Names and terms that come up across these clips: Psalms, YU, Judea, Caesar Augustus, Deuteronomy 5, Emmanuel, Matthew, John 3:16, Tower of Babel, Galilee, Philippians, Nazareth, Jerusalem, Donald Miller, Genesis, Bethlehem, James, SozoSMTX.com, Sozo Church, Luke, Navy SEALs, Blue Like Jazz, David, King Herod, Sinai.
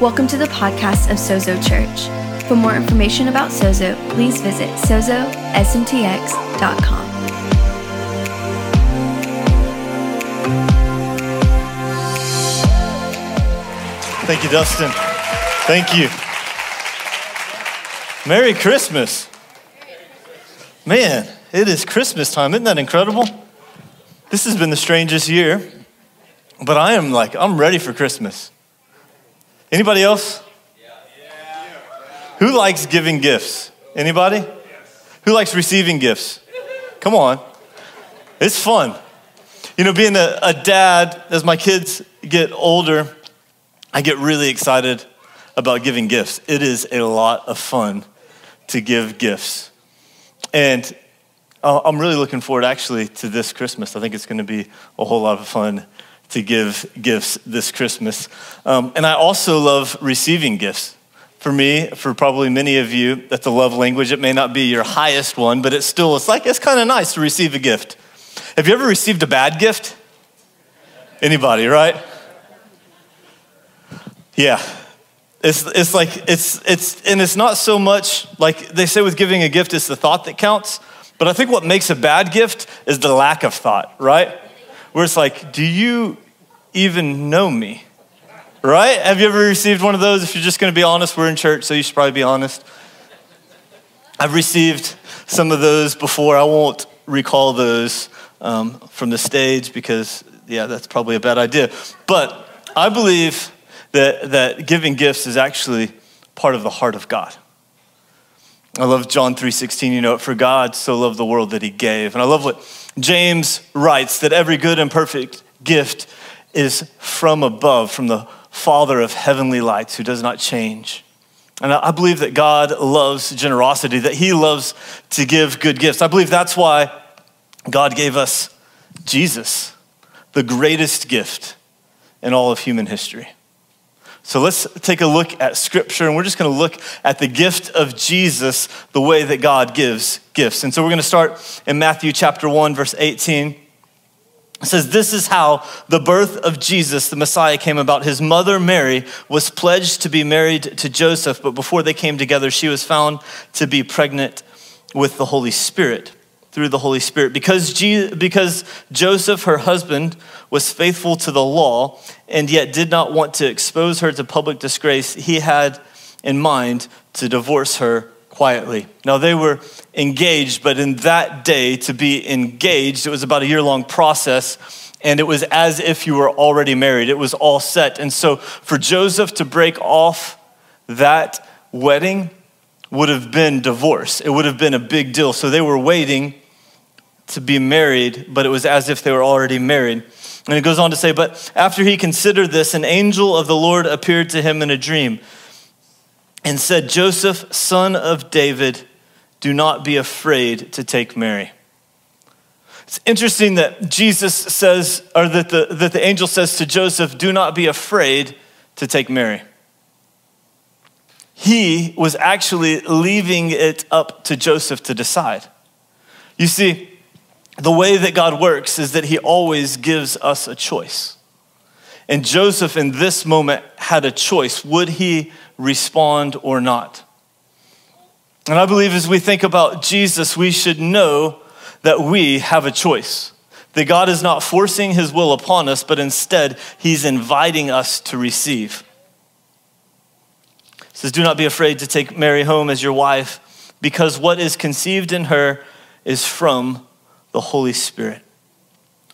Welcome to the podcast of Sozo Church. For more information about Sozo, please visit SozoSMTX.com. Thank you, Dustin. Thank you. Merry Christmas. Man, it is Christmas time. Isn't that incredible? This has been the strangest year, but I'm ready for Christmas. Anybody else? Who likes giving gifts? Anybody? Who likes receiving gifts? Come on. It's fun. You know, being a dad, as my kids get older, I get really excited about giving gifts. It is a lot of fun to give gifts. And I'm really looking forward actually to this Christmas. I think it's going to be a whole lot of fun to give gifts this Christmas. And I also love receiving gifts. For me, for probably many of you, that's a love language. It may not be your highest one, but it's kind of nice to receive a gift. Have you ever received a bad gift? Anybody, right? Yeah, it's not so much like they say with giving a gift, it's the thought that counts, but I think what makes a bad gift is the lack of thought, right? Where it's like, do you even know me, right? Have you ever received one of those? If you're just gonna be honest, we're in church, so you should probably be honest. I've received some of those before. I won't recall those from the stage because that's probably a bad idea. But I believe that giving gifts is actually part of the heart of God. I love John 3:16, for God so loved the world that he gave. And I love what James writes, that every good and perfect gift is from above, from the Father of heavenly lights who does not change. And I believe that God loves generosity, that he loves to give good gifts. I believe that's why God gave us Jesus, the greatest gift in all of human history. So let's take a look at scripture, and we're just gonna look at the gift of Jesus, the way that God gives gifts. And so we're gonna start in Matthew chapter 1, verse 18. It says, this is how the birth of Jesus, the Messiah, came about. His mother, Mary, was pledged to be married to Joseph, but before they came together, she was found to be pregnant with the Holy Spirit, through the Holy Spirit. Because Joseph, her husband, was faithful to the law and yet did not want to expose her to public disgrace, he had in mind to divorce her quietly. Now they were engaged, but in that day to be engaged, it was about a year-long process, and it was as if you were already married. It was all set. And so for Joseph to break off that wedding would have been divorce. It would have been a big deal. So they were waiting to be married, but it was as if they were already married. And it goes on to say, but after he considered this, an angel of the Lord appeared to him in a dream and said, Joseph, son of David, do not be afraid to take Mary. It's interesting that Jesus says, or that the angel says to Joseph, do not be afraid to take Mary. He was actually leaving it up to Joseph to decide. You see, the way that God works is that he always gives us a choice. And Joseph in this moment had a choice. Would he respond or not? And I believe as we think about Jesus, we should know that we have a choice. That God is not forcing his will upon us, but instead he's inviting us to receive. It says, do not be afraid to take Mary home as your wife, because what is conceived in her is from the Holy Spirit.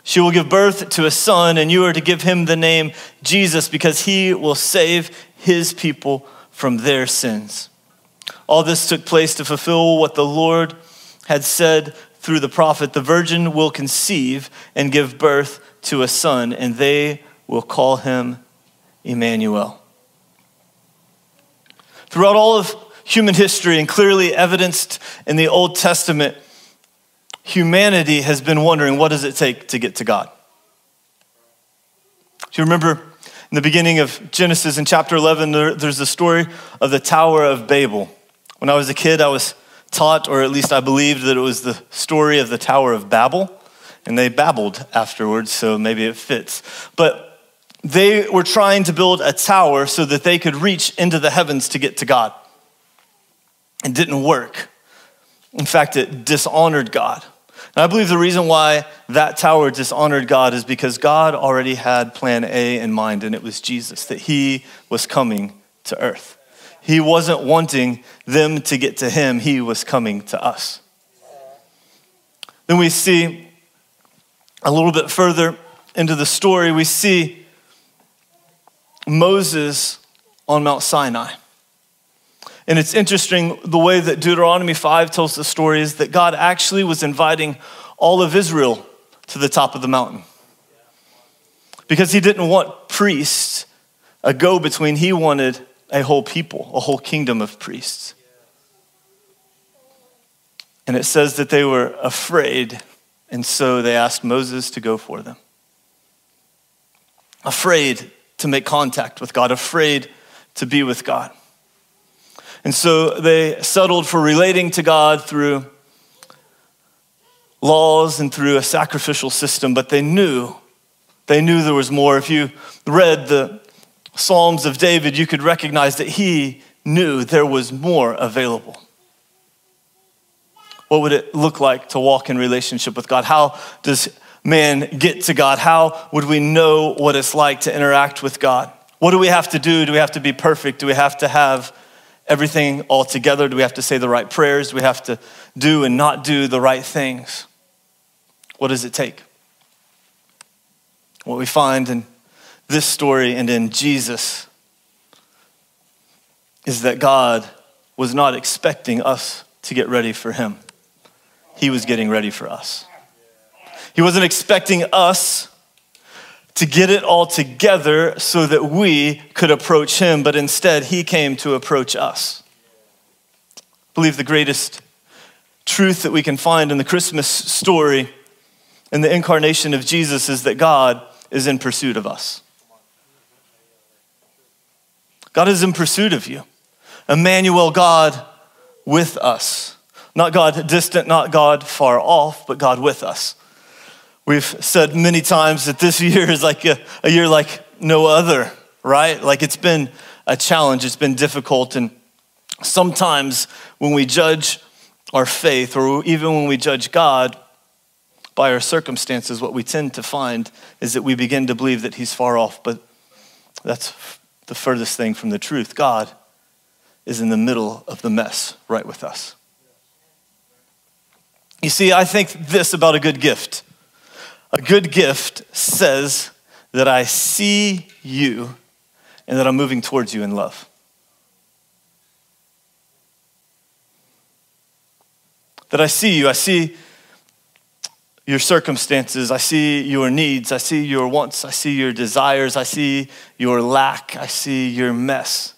She will give birth to a son, and you are to give him the name Jesus, because he will save his people from their sins. All this took place to fulfill what the Lord had said through the prophet, the virgin will conceive and give birth to a son, and they will call him Emmanuel. Throughout all of human history, and clearly evidenced in the Old Testament, humanity has been wondering, what does it take to get to God? Do you remember in the beginning of Genesis in chapter 11, there's the story of the Tower of Babel. When I was a kid, I was taught, or at least I believed, that it was the story of the Tower of Babel, and they babbled afterwards, so maybe it fits. But They were trying to build a tower so that they could reach into the heavens to get to God. It didn't work. In fact, it dishonored God. And I believe the reason why that tower dishonored God is because God already had plan A in mind, and it was Jesus, that he was coming to earth. He wasn't wanting them to get to him. He was coming to us. Then we see a little bit further into the story, we see Moses on Mount Sinai. And it's interesting, the way that Deuteronomy 5 tells the story is that God actually was inviting all of Israel to the top of the mountain. Because he didn't want priests, a go-between. He wanted a whole people, a whole kingdom of priests. And it says that they were afraid, and so they asked Moses to go for them. Afraid to make contact with God, afraid to be with God. And so they settled for relating to God through laws and through a sacrificial system, but they knew there was more. If you read the Psalms of David, you could recognize that he knew there was more available. What would it look like to walk in relationship with God? How does man get to God? How would we know what it's like to interact with God? What do we have to do? Do we have to be perfect? Do we have to have everything all together? Do we have to say the right prayers? Do we have to do and not do the right things? What does it take? What we find in this story and in Jesus is that God was not expecting us to get ready for him. He was getting ready for us. He wasn't expecting us to get it all together so that we could approach him, but instead he came to approach us. I believe the greatest truth that we can find in the Christmas story and the incarnation of Jesus is that God is in pursuit of us. God is in pursuit of you. Emmanuel, God with us. Not God distant, not God far off, but God with us. We've said many times that this year is like a year like no other, right? Like it's been a challenge, it's been difficult, and sometimes when we judge our faith or even when we judge God by our circumstances, what we tend to find is that we begin to believe that he's far off, but that's the furthest thing from the truth. God is in the middle of the mess right with us. You see, I think this about a good gift. A good gift says that I see you and that I'm moving towards you in love. That I see your circumstances, I see your needs, I see your wants, I see your desires, I see your lack, I see your mess.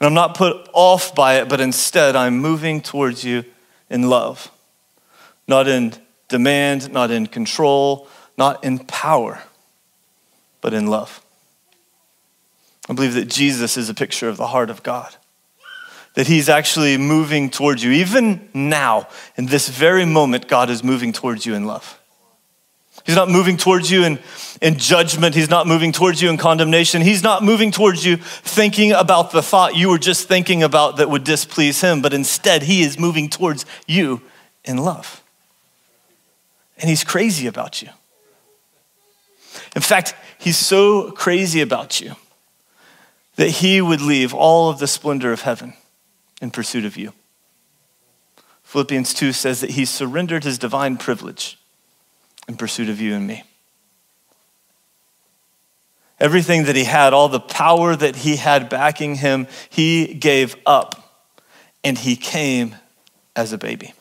And I'm not put off by it, but instead I'm moving towards you in love, not in demand, not in control, not in power, but in love. I believe that Jesus is a picture of the heart of God, that he's actually moving towards you. Even now, in this very moment, God is moving towards you in love. He's not moving towards you in judgment. He's not moving towards you in condemnation. He's not moving towards you thinking about the thought you were just thinking about that would displease him, but instead he is moving towards you in love. And he's crazy about you. In fact, he's so crazy about you that he would leave all of the splendor of heaven in pursuit of you. Philippians 2 says that he surrendered his divine privilege in pursuit of you and me. Everything that he had, all the power that he had backing him, he gave up and he came as a baby.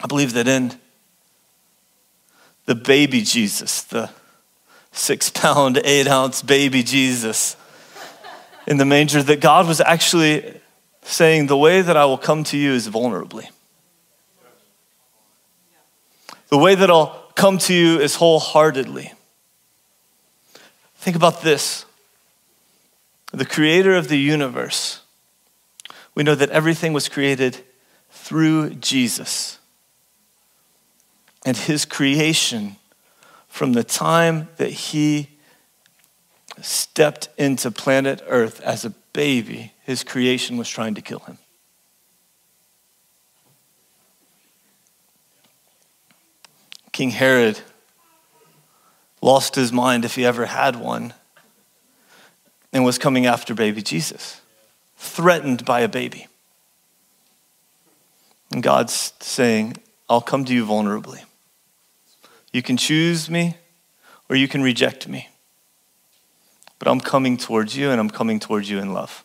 I believe that in the baby Jesus, the 6-pound, 8-ounce baby Jesus in the manger, that God was actually saying, the way that I will come to you is vulnerably. The way that I'll come to you is wholeheartedly. Think about this. The creator of the universe, we know that everything was created through Jesus. And his creation from the time that he stepped into planet Earth as a baby, his creation was trying to kill him. King Herod lost his mind, if he ever had one, and was coming after baby Jesus, threatened by a baby. And God's saying, I'll come to you vulnerably. You can choose me or you can reject me. But I'm coming towards you, and I'm coming towards you in love.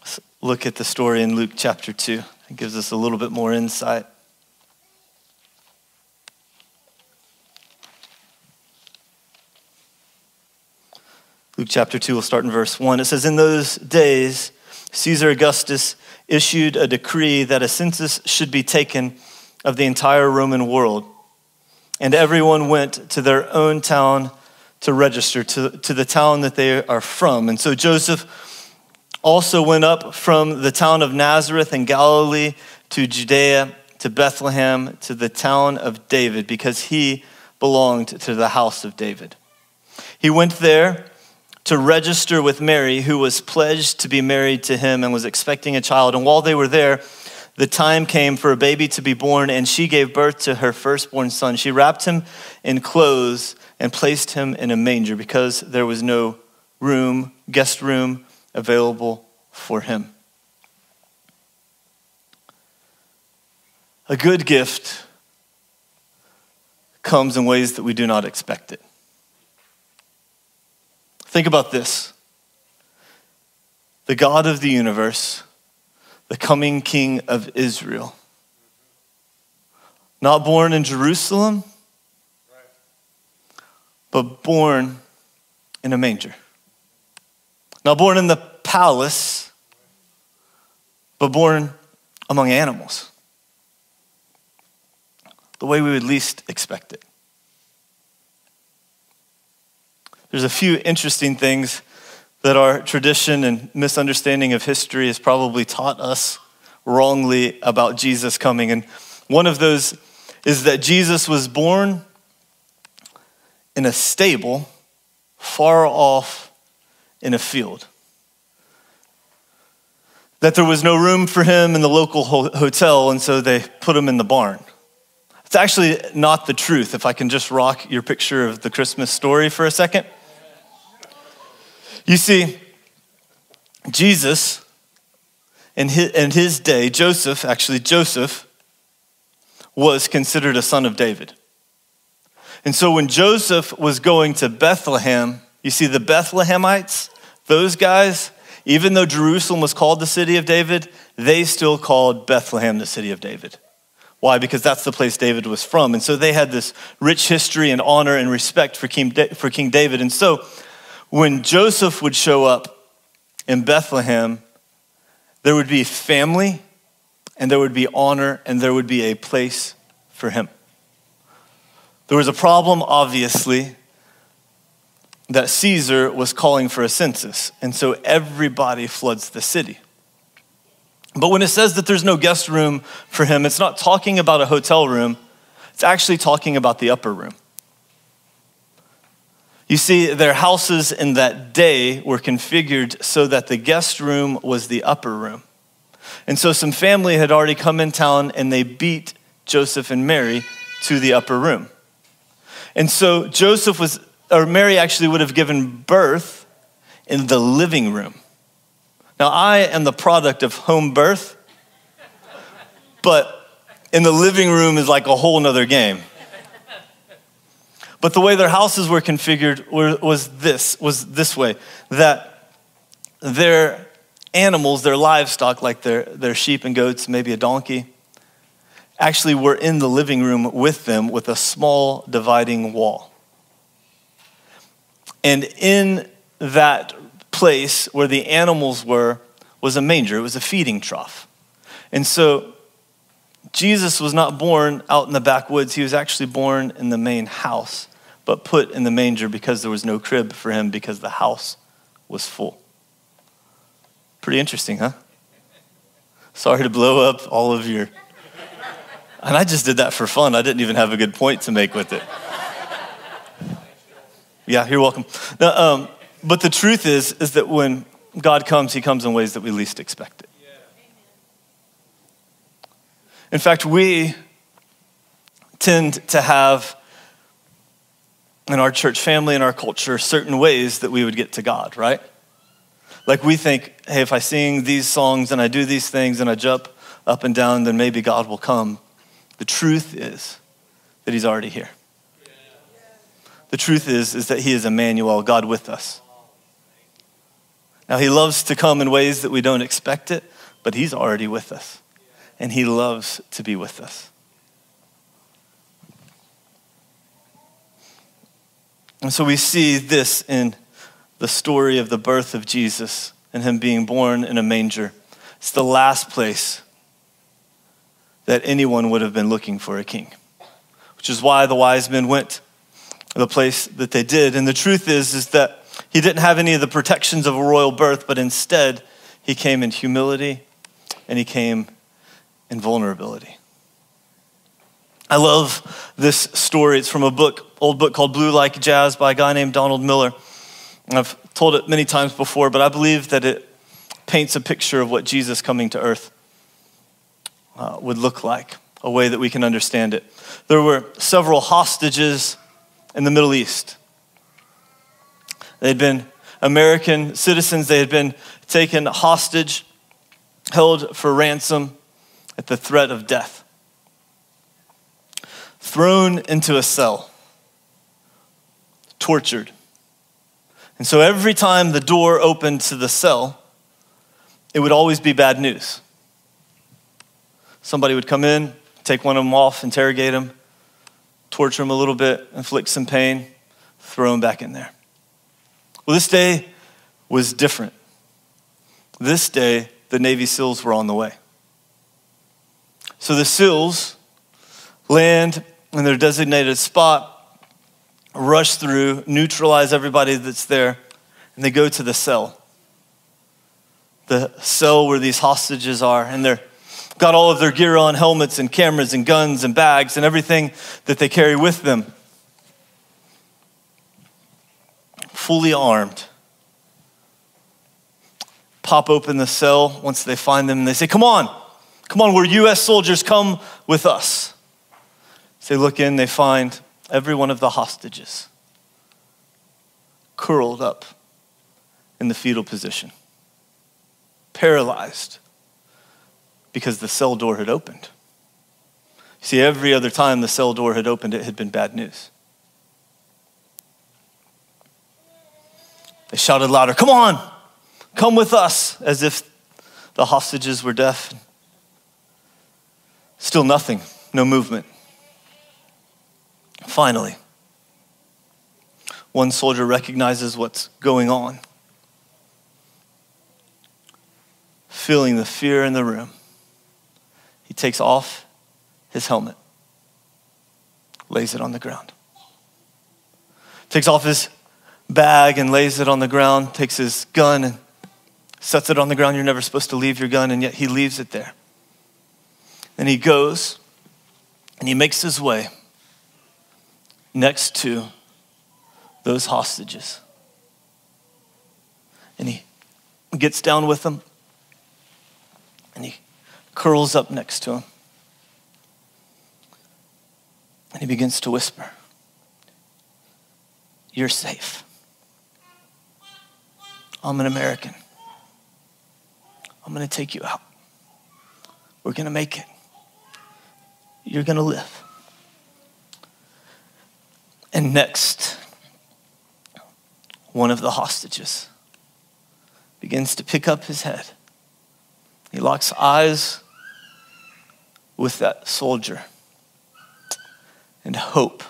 Let's look at the story in Luke chapter 2. It gives us a little bit more insight. Luke chapter 2, we'll start in verse 1. It says, in those days, Caesar Augustus issued a decree that a census should be taken of the entire Roman world. And everyone went to their own town to register, to the town that they are from. And so Joseph also went up from the town of Nazareth in Galilee to Judea, to Bethlehem, to the town of David, because he belonged to the house of David. He went there to register with Mary, who was pledged to be married to him and was expecting a child. And while they were there, the time came for a baby to be born, and she gave birth to her firstborn son. She wrapped him in clothes and placed him in a manger because there was no guest room available for him. A good gift comes in ways that we do not expect it. Think about this. The God of the universe, the coming King of Israel. Not born in Jerusalem, but born in a manger. Not born in the palace, but born among animals. The way we would least expect it. There's a few interesting things that our tradition and misunderstanding of history has probably taught us wrongly about Jesus coming. And one of those is that Jesus was born in a stable, far off in a field. That there was no room for him in the local hotel, and so they put him in the barn. It's actually not the truth, if I can just rock your picture of the Christmas story for a second. You see, Jesus in his day, Joseph was considered a son of David. And so when Joseph was going to Bethlehem, you see the Bethlehemites, those guys, even though Jerusalem was called the city of David, they still called Bethlehem the city of David. Why? Because that's the place David was from. And so they had this rich history and honor and respect for King David. And so when Joseph would show up in Bethlehem, there would be family, and there would be honor, and there would be a place for him. There was a problem, obviously, that Caesar was calling for a census, and so everybody floods the city. But when it says that there's no guest room for him, it's not talking about a hotel room, it's actually talking about the upper room. You see, their houses in that day were configured so that the guest room was the upper room. And so some family had already come in town, and they beat Joseph and Mary to the upper room. And so Mary actually would have given birth in the living room. Now, I am the product of home birth, but in the living room is like a whole nother game. But the way their houses were configured was this way, that their animals, their livestock, like their sheep and goats, maybe a donkey, actually were in the living room with them with a small dividing wall. And in that place where the animals were was a manger. It was a feeding trough. And so Jesus was not born out in the backwoods. He was actually born in the main house, but put in the manger because there was no crib for him because the house was full. Pretty interesting, huh? Sorry to blow up all of your... And I just did that for fun. I didn't even have a good point to make with it. Yeah, you're welcome. No, but the truth is that when God comes, he comes in ways that we least expect it. In fact, we tend to have in our church family and our culture certain ways that we would get to God, right? Like we think, hey, if I sing these songs and I do these things and I jump up and down, then maybe God will come. The truth is that he's already here. The truth is that he is Emmanuel, God with us. Now, he loves to come in ways that we don't expect it, but he's already with us, and he loves to be with us. And so we see this in the story of the birth of Jesus and him being born in a manger. It's the last place that anyone would have been looking for a king, which is why the wise men went the place that they did. And the truth is that he didn't have any of the protections of a royal birth, but instead he came in humility and he came in vulnerability. I love this story. It's from a book, old book called Blue Like Jazz by a guy named Donald Miller. And I've told it many times before, but I believe that it paints a picture of what Jesus coming to earth would look like, a way that we can understand it. There were several hostages in the Middle East. They'd been American citizens. They had been taken hostage, held for ransom at the threat of death, thrown into a cell, tortured. And so every time the door opened to the cell, it would always be bad news. Somebody would come in, take one of them off, interrogate them, torture them a little bit, inflict some pain, throw them back in there. Well, this day was different. This day, the Navy SEALs were on the way. So the SEALs land in their designated spot, rush through, neutralize everybody that's there, and they go to the cell. The cell where these hostages are, and they're got all of their gear on, helmets and cameras and guns and bags and everything that they carry with them. Fully armed. Pop open the cell once they find them and they say, come on, we're U.S. soldiers, come with us. So they look in, they find every one of the hostages curled up in the fetal position, paralyzed because the cell door had opened. See, every other time the cell door had opened, it had been bad news. They shouted louder, come on, come with us, as if the hostages were deaf. Still nothing, no movement. Finally, one soldier recognizes what's going on, feeling the fear in the room. He takes off his helmet, lays it on the ground. Takes off his bag and lays it on the ground, takes his gun and sets it on the ground. You're never supposed to leave your gun, and yet he leaves it there. Then he goes and he makes his way next to those hostages. And he gets down with them and he curls up next to him. And he begins to whisper, "You're safe. I'm an American. I'm gonna take you out. We're gonna make it. You're gonna live." And next, one of the hostages begins to pick up his head. He locks eyes with that soldier, and hope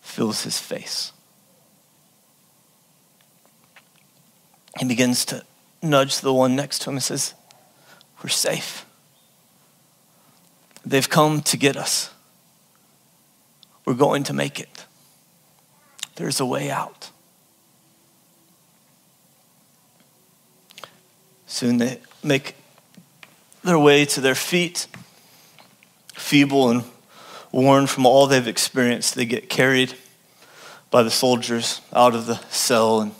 fills his face. He begins to nudge the one next to him and says, "We're safe. They've come to get us. We're going to make it. There's a way out." Soon they make their way to their feet. Feeble and worn from all they've experienced, they get carried by the soldiers out of the cell and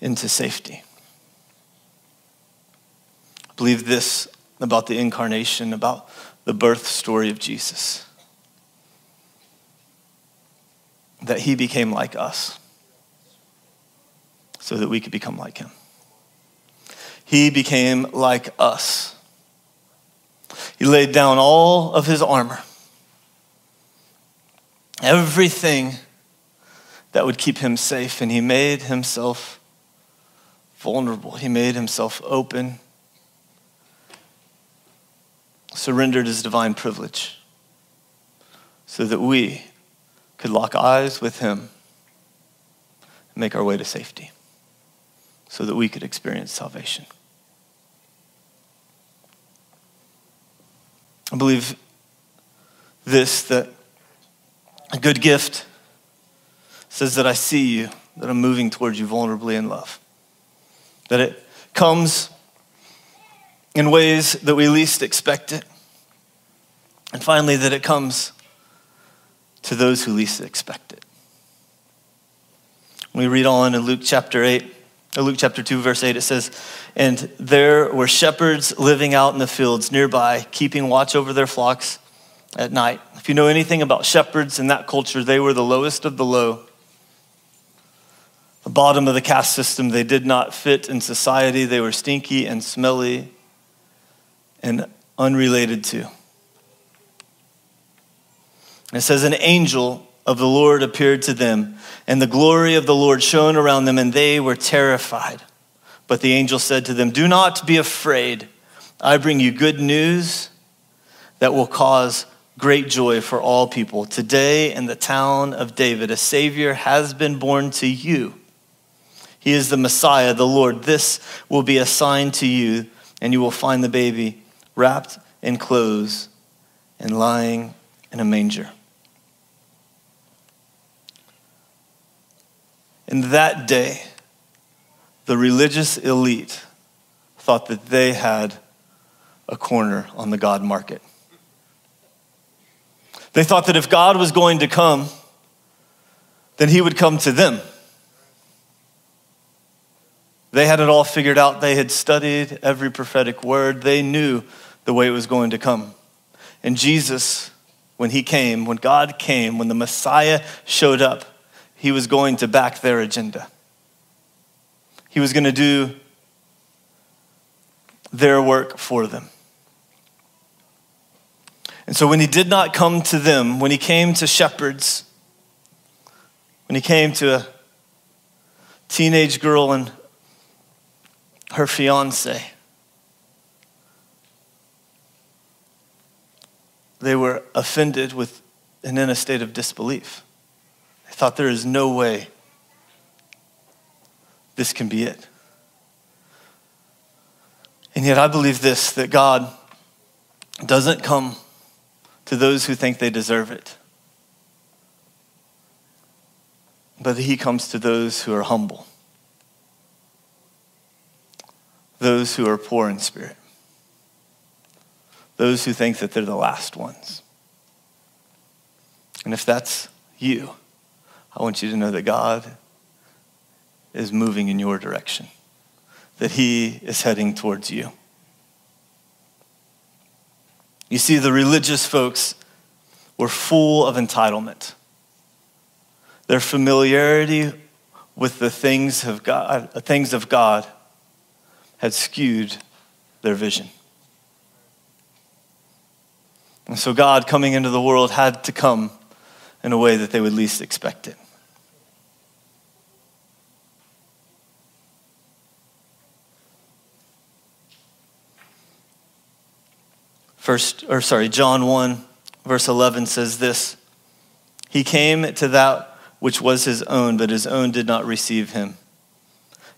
into safety. I believe this about the incarnation, about the birth story of Jesus. That he became like us so that we could become like him. He became like us. He laid down all of his armor, everything that would keep him safe, and he made himself vulnerable. He made himself open, surrendered his divine privilege so that we could lock eyes with him and make our way to safety so that we could experience salvation. I believe this, that a good gift says that I see you, that I'm moving towards you vulnerably in love. That it comes in ways that we least expect it. And finally, that it comes to those who least expect it. We read on in Luke chapter 2, verse 8, it says, "And there were shepherds living out in the fields nearby, keeping watch over their flocks at night." If you know anything about shepherds in that culture, they were the lowest of the low. The bottom of the caste system, they did not fit in society. They were stinky and smelly and unrelated to. And it says, "An angel of the Lord appeared to them, and the glory of the Lord shone around them, and they were terrified. But the angel said to them, 'Do not be afraid. I bring you good news that will cause great joy for all people. Today in the town of David, a Savior has been born to you. He is the Messiah, the Lord. This will be a sign to you, and you will find the baby wrapped in clothes and lying in a manger.'" In that day, the religious elite thought that they had a corner on the God market. They thought that if God was going to come, then he would come to them. They had it all figured out. They had studied every prophetic word. They knew the way it was going to come. And Jesus, when he came, when God came, when the Messiah showed up, he was going to back their agenda. He was going to do their work for them. And so when he did not come to them, when he came to shepherds, when he came to a teenage girl and her fiance, they were offended with and in a state of disbelief. I thought, there is no way this can be it. And yet I believe this, that God doesn't come to those who think they deserve it, but he comes to those who are humble, those who are poor in spirit, those who think that they're the last ones. And if that's you, I want you to know that God is moving in your direction, that he is heading towards you. You see, the religious folks were full of entitlement. Their familiarity with the things of God had skewed their vision. And so God coming into the world had to come in a way that they would least expect it. John 1, verse 11 says this, "He came to that which was his own, but his own did not receive him.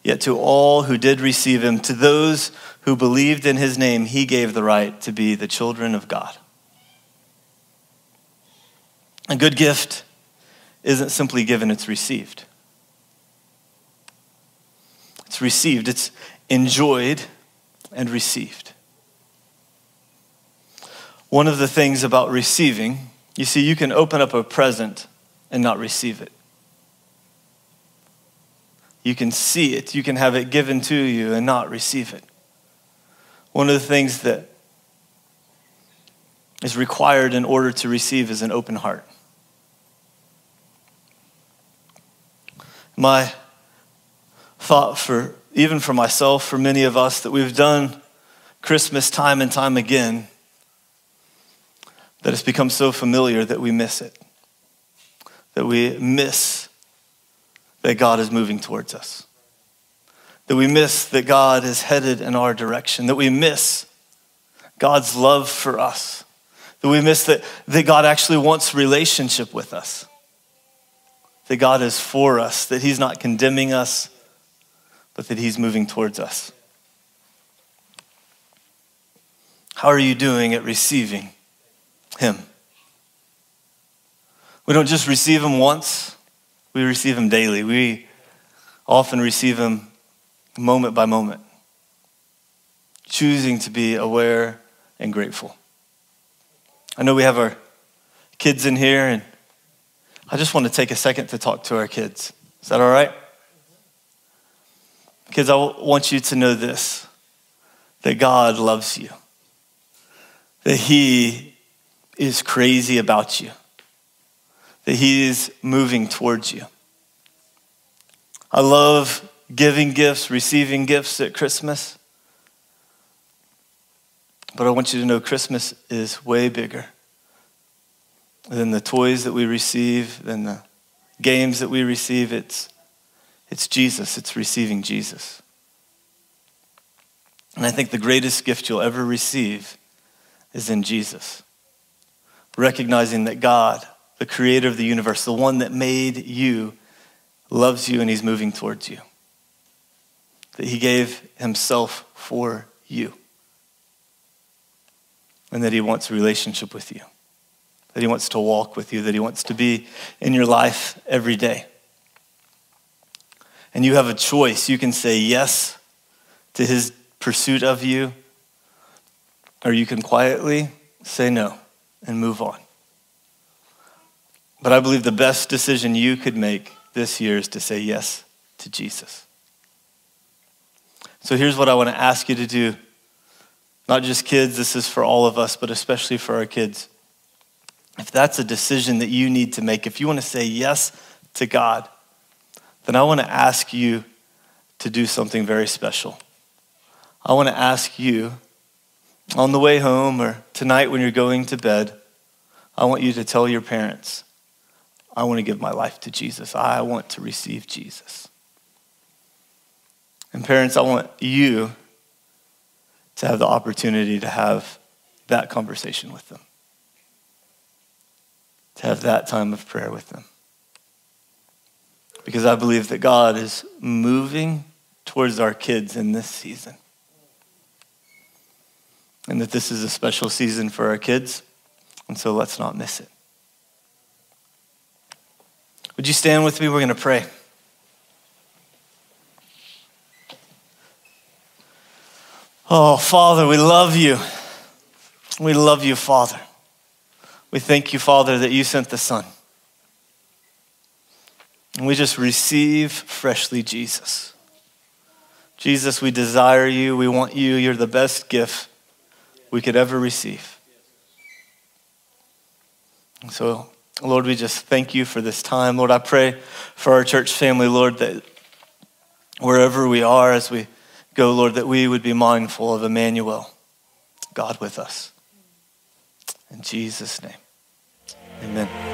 Yet to all who did receive him, to those who believed in his name, he gave the right to be the children of God." A good gift isn't simply given, it's received. It's received, it's enjoyed and received. One of the things about receiving, you see, you can open up a present and not receive it. You can see it. You can have it given to you and not receive it. One of the things that is required in order to receive is an open heart. My thought for, even for myself, for many of us, that we've done Christmas time and time again, that it's become so familiar that we miss it. That we miss that God is moving towards us. That we miss that God is headed in our direction. That we miss God's love for us. That we miss that God actually wants relationship with us. That God is for us, that he's not condemning us, but that he's moving towards us. How are you doing at receiving him? We don't just receive him once, we receive him daily. We often receive him moment by moment, choosing to be aware and grateful. I know we have our kids in here, and I just want to take a second to talk to our kids. Is that all right? Kids, I want you to know this, that God loves you, that he is crazy about you, that he is moving towards you. I love giving gifts, receiving gifts at Christmas, but I want you to know Christmas is way bigger than the toys that we receive, than the games that we receive. It's Jesus, it's receiving Jesus. And I think the greatest gift you'll ever receive is in Jesus. Recognizing that God, the creator of the universe, the one that made you, loves you and he's moving towards you. That he gave himself for you. And that he wants a relationship with you. That he wants to walk with you, that he wants to be in your life every day. And you have a choice. You can say yes to his pursuit of you, or you can quietly say no and move on. But I believe the best decision you could make this year is to say yes to Jesus. So here's what I want to ask you to do. Not just kids, this is for all of us, but especially for our kids. If that's a decision that you need to make, if you want to say yes to God, then I want to ask you to do something very special. I want to ask you on the way home or tonight when you're going to bed, I want you to tell your parents, I want to give my life to Jesus. I want to receive Jesus. And parents, I want you to have the opportunity to have that conversation with them. To have that time of prayer with them. Because I believe that God is moving towards our kids in this season. And that this is a special season for our kids. And so let's not miss it. Would you stand with me? We're going to pray. Oh, Father, we love you. We love you, Father. We thank you, Father, that you sent the Son. And we just receive freshly Jesus. Jesus, we desire you. We want you. You're the best gift we could ever receive. And so, Lord, we just thank you for this time. Lord, I pray for our church family, Lord, that wherever we are as we go, Lord, that we would be mindful of Emmanuel, God with us. In Jesus' name. Amen.